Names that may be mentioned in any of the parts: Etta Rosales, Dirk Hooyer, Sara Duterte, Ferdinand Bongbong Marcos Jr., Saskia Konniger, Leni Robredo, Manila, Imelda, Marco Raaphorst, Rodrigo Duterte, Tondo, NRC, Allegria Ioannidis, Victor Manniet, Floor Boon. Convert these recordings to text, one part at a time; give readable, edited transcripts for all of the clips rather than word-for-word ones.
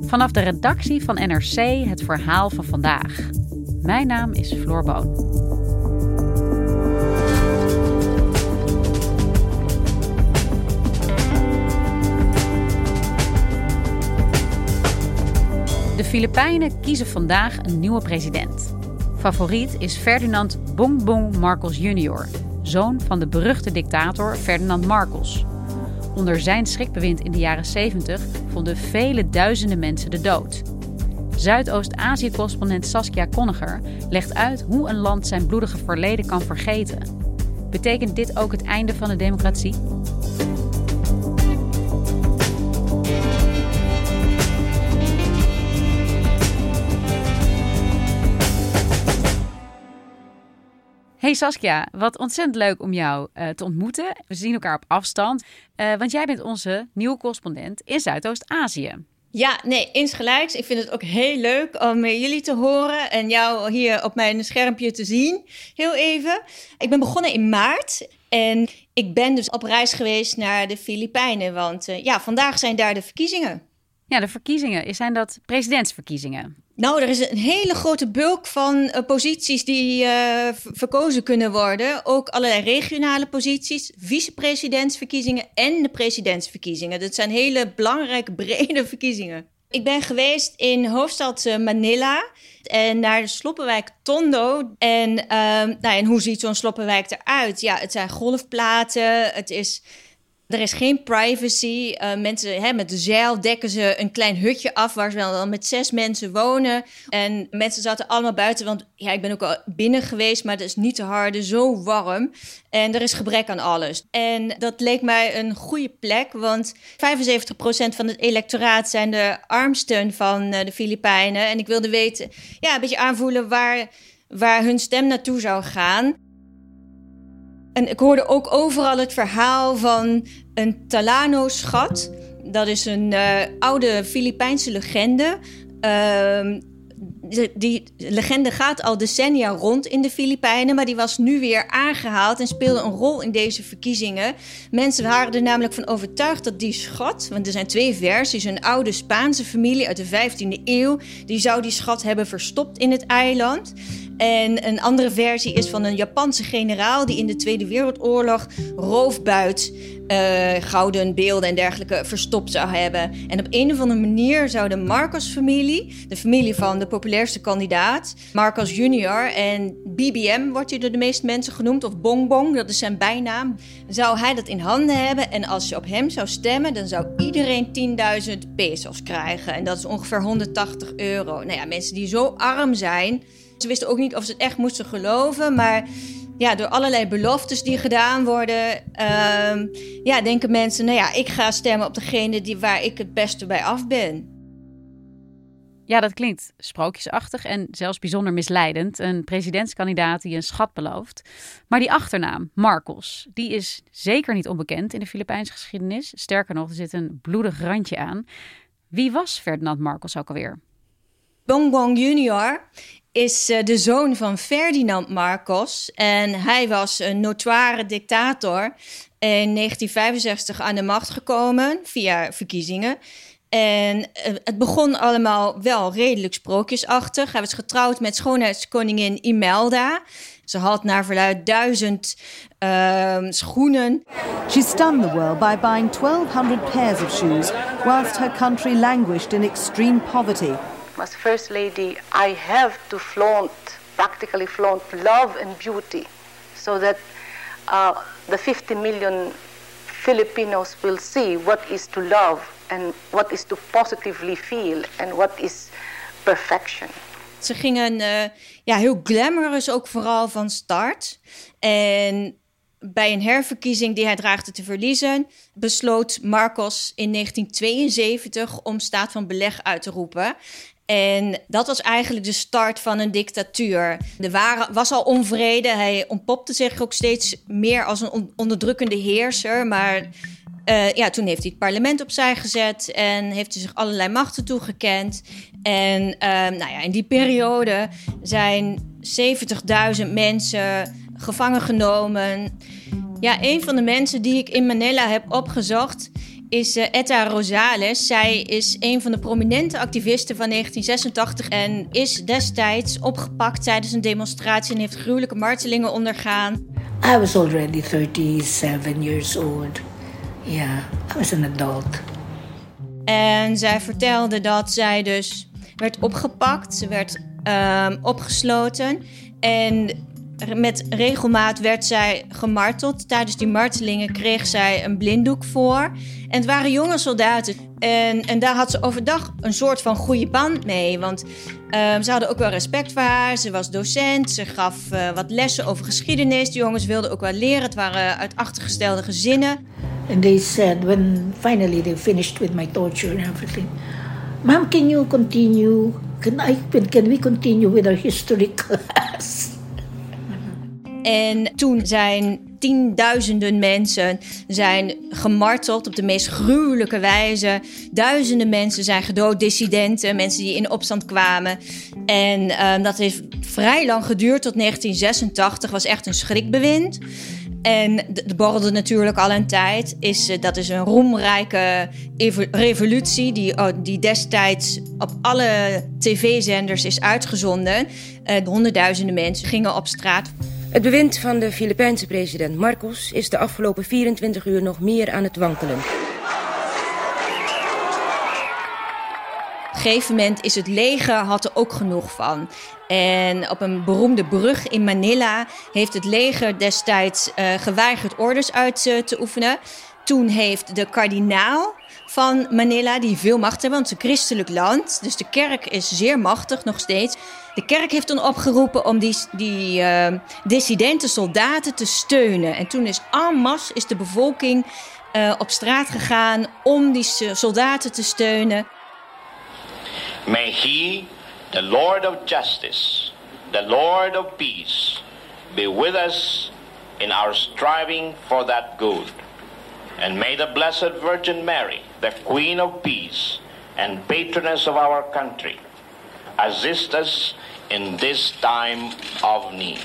Vanaf de redactie van NRC het verhaal van vandaag. Mijn naam is Floor Boon. De Filipijnen kiezen vandaag een nieuwe president. Favoriet is Ferdinand Bongbong Marcos Jr., zoon van de beruchte dictator Ferdinand Marcos. Onder zijn schrikbewind in de jaren 70 vonden vele duizenden mensen de dood. Zuidoost-Azië-correspondent Saskia Konniger legt uit hoe een land zijn bloedige verleden kan vergeten. Betekent dit ook het einde van de democratie? Hey Saskia, wat ontzettend leuk om jou te ontmoeten. We zien elkaar op afstand, want jij bent onze nieuwe correspondent in Zuidoost-Azië. Ja, nee, insgelijks. Ik vind het ook heel leuk om jullie te horen en jou hier op mijn schermpje te zien. Heel even. Ik ben begonnen in maart en ik ben dus op reis geweest naar de Filipijnen, want vandaag zijn daar de verkiezingen. Ja, de verkiezingen. Zijn dat presidentsverkiezingen? Nou, er is een hele grote bulk van posities die verkozen kunnen worden. Ook allerlei regionale posities, vicepresidentsverkiezingen en de presidentsverkiezingen. Dat zijn hele belangrijke, brede verkiezingen. Ik ben geweest in hoofdstad Manila en naar de sloppenwijk Tondo. En hoe ziet zo'n sloppenwijk eruit? Ja, het zijn golfplaten, er is geen privacy. Mensen met de zeil dekken ze een klein hutje af waar ze dan met 6 mensen wonen. En mensen zaten allemaal buiten, want ja, ik ben ook al binnen geweest, maar het is niet te harde, zo warm. En er is gebrek aan alles. En dat leek mij een goede plek, want 75% van het electoraat zijn de armsten van de Filipijnen. En ik wilde weten, een beetje aanvoelen waar hun stem naartoe zou gaan. En ik hoorde ook overal het verhaal van een Talano-schat. Dat is een oude Filipijnse legende. Die legende gaat al decennia rond in de Filipijnen, maar die was nu weer aangehaald en speelde een rol in deze verkiezingen. Mensen waren er namelijk van overtuigd dat die schat, want er zijn 2 versies, een oude Spaanse familie uit de 15e eeuw, die zou die schat hebben verstopt in het eiland. En een andere versie is van een Japanse generaal die in de Tweede Wereldoorlog roofbuit, gouden beelden en dergelijke verstopt zou hebben. En op een of andere manier zou de Marcos-familie, de familie van de populairste kandidaat, Marcos Jr. en BBM wordt hij door de meeste mensen genoemd, of Bongbong, dat is zijn bijnaam. Zou hij dat in handen hebben en als je op hem zou stemmen, dan zou iedereen 10.000 pesos krijgen. En dat is ongeveer €180. Nou ja, mensen die zo arm zijn. Ze wisten ook niet of ze het echt moesten geloven, maar ja, door allerlei beloftes die gedaan worden, denken mensen, ik ga stemmen op degene waar ik het beste bij af ben. Ja, dat klinkt sprookjesachtig en zelfs bijzonder misleidend. Een presidentskandidaat die een schat belooft. Maar die achternaam, Marcos, die is zeker niet onbekend in de Filipijnse geschiedenis. Sterker nog, er zit een bloedig randje aan. Wie was Ferdinand Marcos ook alweer? Bongbong Jr. is de zoon van Ferdinand Marcos. En hij was een notoire dictator. In 1965 aan de macht gekomen via verkiezingen. En het begon allemaal wel redelijk sprookjesachtig. Hij was getrouwd met schoonheidskoningin Imelda. Ze had naar verluid 1000 schoenen. She stunned the world by buying 1200 pairs of shoes, whilst her country languished in extreme poverty. As First Lady, I have to practically flaunt love and beauty, so that the 50 million Filipinos will see what is to love and what is to positively feel and what is perfection. Ze gingen heel glamorous ook vooral van start. En bij een herverkiezing die hij dreigde te verliezen, besloot Marcos in 1972 om staat van beleg uit te roepen. En dat was eigenlijk de start van een dictatuur. Er was al onvrede. Hij ontpopte zich ook steeds meer als een onderdrukkende heerser. Maar toen heeft hij het parlement opzij gezet en heeft hij zich allerlei machten toegekend. En in die periode zijn 70.000 mensen gevangen genomen. Ja, een van de mensen die ik in Manila heb opgezocht is Etta Rosales. Zij is een van de prominente activisten van 1986... en is destijds opgepakt tijdens een demonstratie en heeft gruwelijke martelingen ondergaan. I was already 37 years old. Yeah, I was an adult. En zij vertelde dat zij dus werd opgepakt, ze werd opgesloten en met regelmaat werd zij gemarteld. Tijdens die martelingen kreeg zij een blinddoek voor. En het waren jonge soldaten. En daar had ze overdag een soort van goede band mee. Want ze hadden ook wel respect voor haar. Ze was docent. Ze gaf wat lessen over geschiedenis. De jongens wilden ook wel leren. Het waren uit achtergestelde gezinnen. And they said, when finally they finished with my torture and everything, Mom, can you continue? Can we continue with our history class? En toen zijn tienduizenden mensen gemarteld op de meest gruwelijke wijze. Duizenden mensen zijn gedood, dissidenten, mensen die in opstand kwamen. En dat heeft vrij lang geduurd, tot 1986 was echt een schrikbewind. En de borrelde natuurlijk al een tijd. Dat is een roemrijke revolutie die destijds op alle tv-zenders is uitgezonden. Honderdduizenden mensen gingen op straat. Het bewind van de Filipijnse president Marcos is de afgelopen 24 uur nog meer aan het wankelen. Op een gegeven moment is het leger had er ook genoeg van. En op een beroemde brug in Manila heeft het leger destijds geweigerd orders uit te oefenen. Toen heeft de kardinaal van Manila, die veel macht hebben, want het is een christelijk land, dus de kerk is zeer machtig nog steeds. De kerk heeft toen opgeroepen om die dissidenten soldaten te steunen. En toen is en masse de bevolking op straat gegaan om die soldaten te steunen. May he, the Lord of Justice, the Lord of Peace, be with us in our striving for that good. And may the Blessed Virgin Mary, the Queen of Peace and patroness of our country, assist us in this time of need.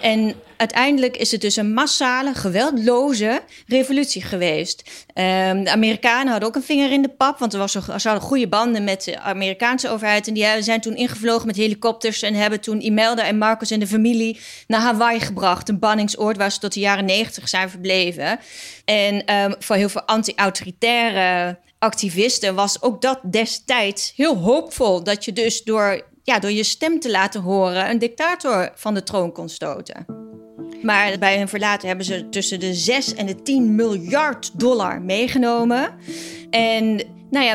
En uiteindelijk is het dus een massale, geweldloze revolutie geweest. De Amerikanen hadden ook een vinger in de pap, want ze hadden goede banden met de Amerikaanse overheid. En die zijn toen ingevlogen met helikopters en hebben toen Imelda en Marcos en de familie naar Hawaii gebracht. Een banningsoord waar ze tot de jaren 90 zijn verbleven. En voor heel veel anti-autoritaire activisten was ook dat destijds heel hoopvol. Dat je dus door je stem te laten horen een dictator van de troon kon stoten. Maar bij hun verlaten hebben ze tussen de 6 en de 10 miljard dollar meegenomen. En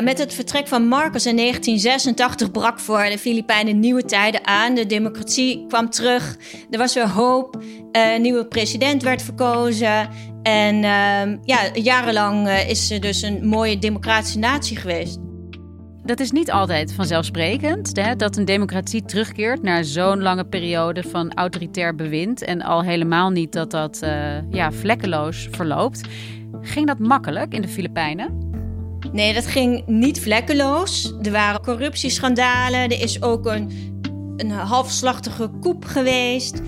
met het vertrek van Marcos in 1986 brak voor de Filipijnen nieuwe tijden aan. De democratie kwam terug, er was weer hoop, een nieuwe president werd verkozen. En jarenlang is ze dus een mooie democratische natie geweest. Dat is niet altijd vanzelfsprekend, hè, dat een democratie terugkeert naar zo'n lange periode van autoritair bewind. En al helemaal niet dat vlekkeloos verloopt. Ging dat makkelijk in de Filipijnen? Nee, dat ging niet vlekkeloos. Er waren corruptieschandalen. Er is ook een halfslachtige coup geweest.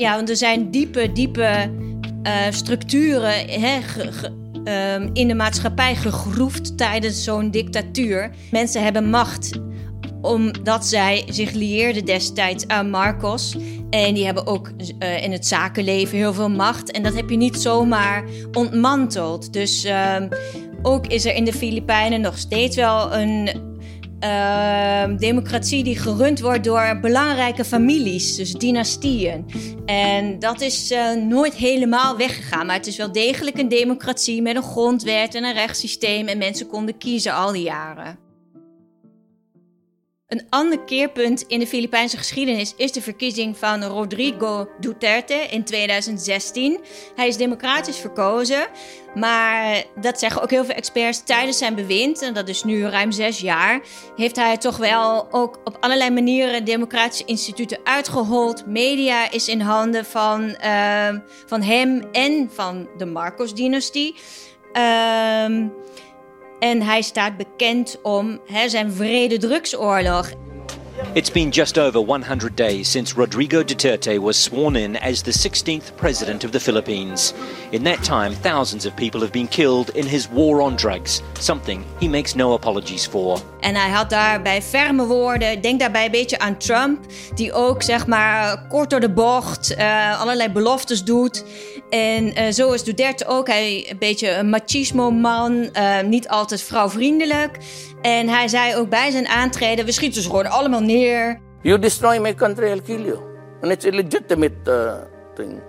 Want er zijn diepe structuren in de maatschappij gegroefd tijdens zo'n dictatuur. Mensen hebben macht omdat zij zich lieerden destijds aan Marcos. En die hebben ook in het zakenleven heel veel macht. En dat heb je niet zomaar ontmanteld. Dus ook is er in de Filipijnen nog steeds wel een democratie die gerund wordt door belangrijke families, dus dynastieën. En dat is nooit helemaal weggegaan, maar het is wel degelijk een democratie met een grondwet en een rechtssysteem en mensen konden kiezen al die jaren. Een ander keerpunt in de Filipijnse geschiedenis is de verkiezing van Rodrigo Duterte in 2016. Hij is democratisch verkozen, maar dat zeggen ook heel veel experts tijdens zijn bewind, en dat is nu ruim 6 jaar, heeft hij toch wel ook op allerlei manieren democratische instituten uitgehold. Media is in handen van hem en van de Marcos-dynastie. En hij staat bekend om zijn wrede drugsoorlog. It's been just over 100 days since Rodrigo Duterte was sworn in as the 16th president of the Philippines. In that time, thousands of people have been killed in his war on drugs, something he makes no apologies for. En hij had daarbij ferme woorden. Denk daarbij een beetje aan Trump, die ook kort door de bocht allerlei beloftes doet. En zo is Duterte ook. Hij een beetje een machismo-man, niet altijd vrouwvriendelijk. En hij zei ook bij zijn aantreden: we schieten ze gewoon allemaal neer. You destroy my country, I'll kill you. And it's a legitimate thing.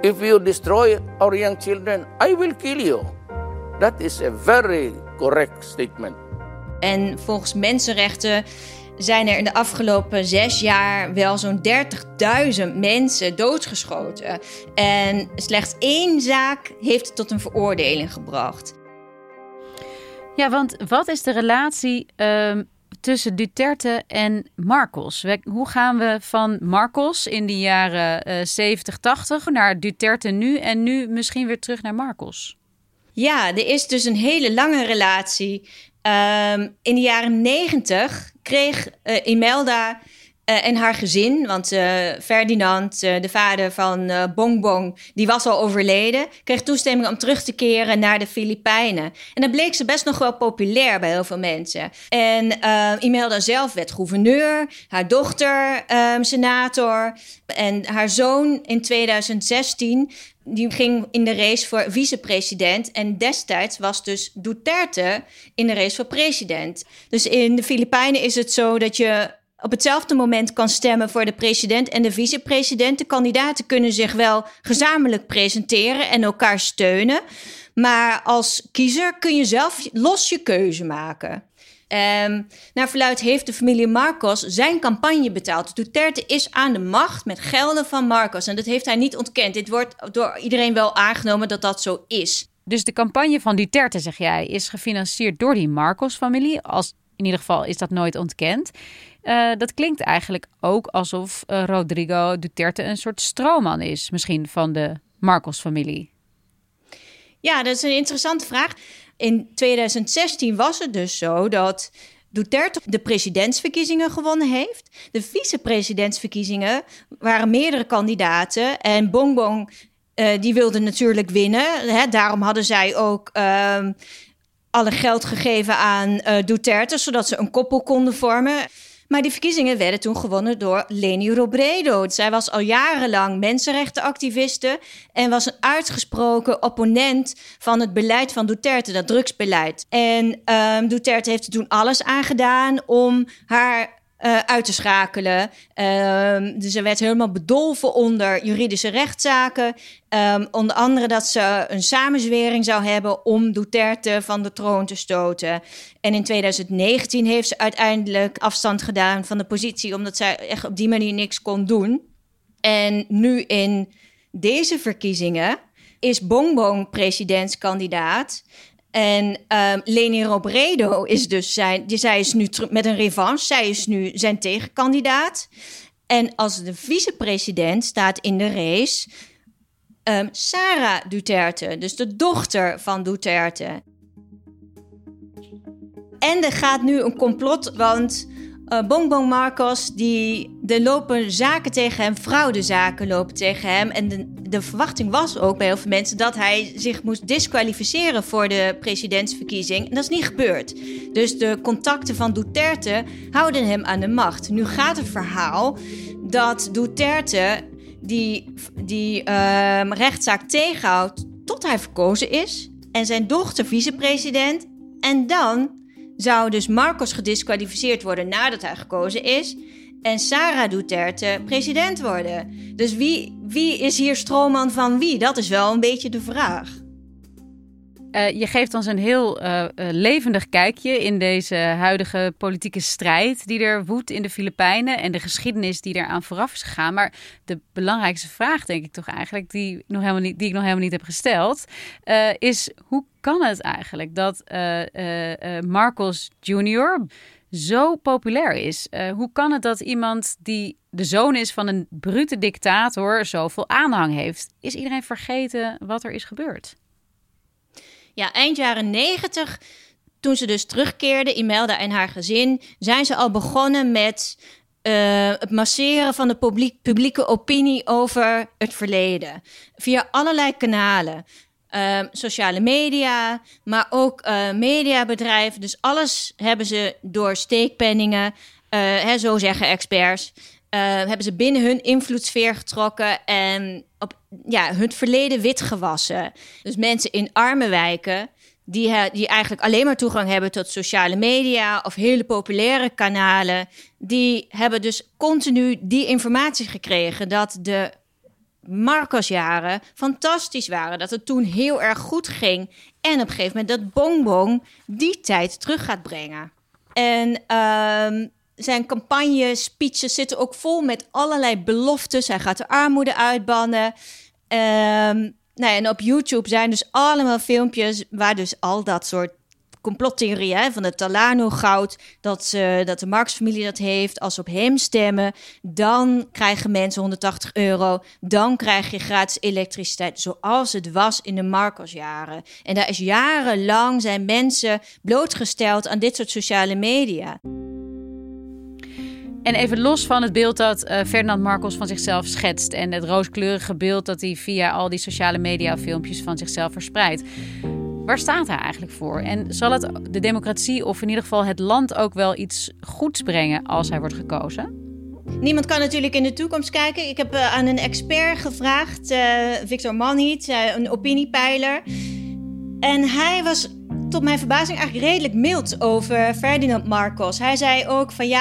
If you destroy our young children, I will kill you. That is a very correct statement. En volgens mensenrechten zijn er in de afgelopen 6 jaar wel zo'n 30.000 mensen doodgeschoten. En slechts 1 zaak heeft het tot een veroordeling gebracht. Ja, want wat is de relatie tussen Duterte en Marcos? Hoe gaan we van Marcos in de jaren 70, 80 naar Duterte nu en nu misschien weer terug naar Marcos? Ja, er is dus een hele lange relatie. In de jaren 90 kreeg Imelda en haar gezin, want Ferdinand, de vader van Bongbong, die was al overleden, kreeg toestemming om terug te keren naar de Filipijnen. En dan bleek ze best nog wel populair bij heel veel mensen. En Imelda zelf werd gouverneur, haar dochter senator en haar zoon in 2016... die ging in de race voor vicepresident. En destijds was dus Duterte in de race voor president. Dus in de Filipijnen is het zo dat je op hetzelfde moment kan stemmen voor de president en de vicepresident. De kandidaten kunnen zich wel gezamenlijk presenteren en elkaar steunen. Maar als kiezer kun je zelf los je keuze maken. Naar verluidt heeft de familie Marcos zijn campagne betaald. Duterte is aan de macht met gelden van Marcos. En dat heeft hij niet ontkend. Dit wordt door iedereen wel aangenomen dat dat zo is. Dus de campagne van Duterte, zeg jij, is gefinancierd door die Marcos-familie. In ieder geval is dat nooit ontkend. Dat klinkt eigenlijk ook alsof Rodrigo Duterte een soort stroomman is, misschien van de Marcos-familie. Ja, dat is een interessante vraag. In 2016 was het dus zo dat Duterte de presidentsverkiezingen gewonnen heeft. De vicepresidentsverkiezingen waren meerdere kandidaten. En Bongbong, die wilde natuurlijk winnen. Daarom hadden zij ook alle geld gegeven aan Duterte, zodat ze een koppel konden vormen. Maar die verkiezingen werden toen gewonnen door Leni Robredo. Zij was al jarenlang mensenrechtenactiviste en was een uitgesproken opponent van het beleid van Duterte, dat drugsbeleid. En Duterte heeft er toen alles aan gedaan om haar uit te schakelen. Dus ze werd helemaal bedolven onder juridische rechtszaken. Onder andere dat ze een samenzwering zou hebben om Duterte van de troon te stoten. En in 2019 heeft ze uiteindelijk afstand gedaan van de positie, omdat zij echt op die manier niks kon doen. En nu in deze verkiezingen is Bongbong presidentskandidaat. En Leni Robredo is dus zij is nu met een revanche. Zij is nu zijn tegenkandidaat. En als de vicepresident staat in de race Sara Duterte, dus de dochter van Duterte. En er gaat nu een complot, want Bongbong Marcos, er lopen zaken tegen hem, fraudezaken lopen tegen hem. En de verwachting was ook bij heel veel mensen dat hij zich moest disqualificeren voor de presidentsverkiezing. En dat is niet gebeurd. Dus de contacten van Duterte houden hem aan de macht. Nu gaat het verhaal dat Duterte die rechtszaak tegenhoudt tot hij verkozen is. En zijn dochter vicepresident. En dan zou dus Marcos gediskwalificeerd worden nadat hij gekozen is en Sara Duterte president worden. Dus wie is hier stroomman van wie? Dat is wel een beetje de vraag. Je geeft ons een heel levendig kijkje in deze huidige politieke strijd die er woedt in de Filipijnen en de geschiedenis die eraan vooraf is gegaan. Maar de belangrijkste vraag, denk ik toch eigenlijk, die ik nog helemaal niet heb gesteld, is hoe kan het eigenlijk dat Marcos Jr. zo populair is? Hoe kan het dat iemand die de zoon is van een brute dictator zoveel aanhang heeft? Is iedereen vergeten wat er is gebeurd? Ja, eind jaren 90, toen ze dus terugkeerde, Imelda en haar gezin, zijn ze al begonnen met het masseren van de publieke opinie over het verleden. Via allerlei kanalen. Sociale media, maar ook mediabedrijven. Dus alles hebben ze door steekpenningen, zo zeggen experts, hebben ze binnen hun invloedssfeer getrokken en op hun verleden wit gewassen. Dus mensen in arme wijken die eigenlijk alleen maar toegang hebben tot sociale media of hele populaire kanalen, die hebben dus continu die informatie gekregen dat de Marcos-jaren fantastisch waren. Dat het toen heel erg goed ging. En op een gegeven moment dat Bongbong die tijd terug gaat brengen. En zijn campagne speeches zitten ook vol met allerlei beloftes. Hij gaat de armoede uitbannen. En op YouTube zijn dus allemaal filmpjes waar dus al dat soort complottheorieën, van het Talano-goud, dat de Marx-familie dat heeft. Als ze op hem stemmen, dan krijgen mensen €180. Dan krijg je gratis elektriciteit, zoals het was in de Marcos-jaren. En daar is jarenlang zijn mensen blootgesteld aan dit soort sociale media. En even los van het beeld dat Ferdinand Marcos van zichzelf schetst en het rooskleurige beeld dat hij via al die sociale media filmpjes van zichzelf verspreidt. Waar staat hij eigenlijk voor? En zal het de democratie of in ieder geval het land ook wel iets goeds brengen als hij wordt gekozen? Niemand kan natuurlijk in de toekomst kijken. Ik heb aan een expert gevraagd, Victor Manniet, een opiniepeiler. En hij was tot mijn verbazing eigenlijk redelijk mild over Ferdinand Marcos. Hij zei ook van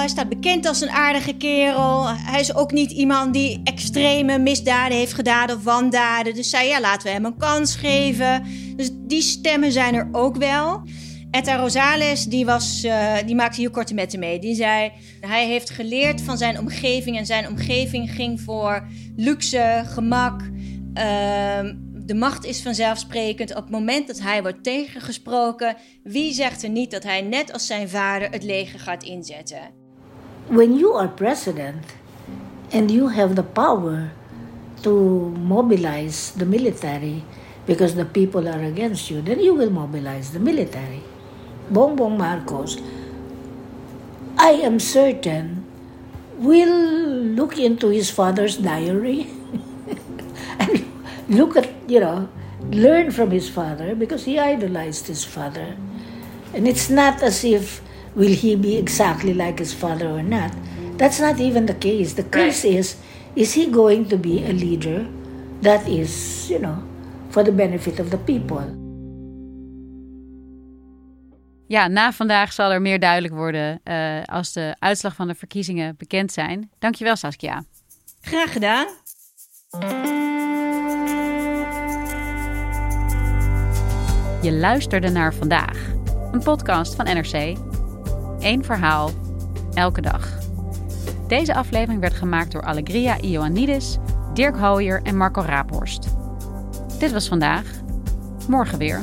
hij staat bekend als een aardige kerel. Hij is ook niet iemand die extreme misdaden heeft gedaan of wandaden. Dus zei, laten we hem een kans geven. Dus die stemmen zijn er ook wel. Etta Rosales, die maakte hier korte metten mee. Die zei, hij heeft geleerd van zijn omgeving. En zijn omgeving ging voor luxe, gemak. De macht is vanzelfsprekend. Op het moment dat hij wordt tegengesproken, wie zegt er niet dat hij net als zijn vader het leger gaat inzetten? When you are president and you have the power to mobilize the military because the people are against you, then you will mobilize the military. Bongbong Marcos, I am certain, will look into his father's diary. Look at, learn from his father because he idolized his father. And it's not as if will he be exactly like his father or not. That's not even the case. The case is he going to be a leader that is, for the benefit of the people? Ja, na vandaag zal er meer duidelijk worden als de uitslag van de verkiezingen bekend zijn. Dankjewel, Saskia. Graag gedaan. Je luisterde naar Vandaag, een podcast van NRC. Eén verhaal, elke dag. Deze aflevering werd gemaakt door Allegria Ioannidis, Dirk Hooyer en Marco Raaphorst. Dit was Vandaag, morgen weer.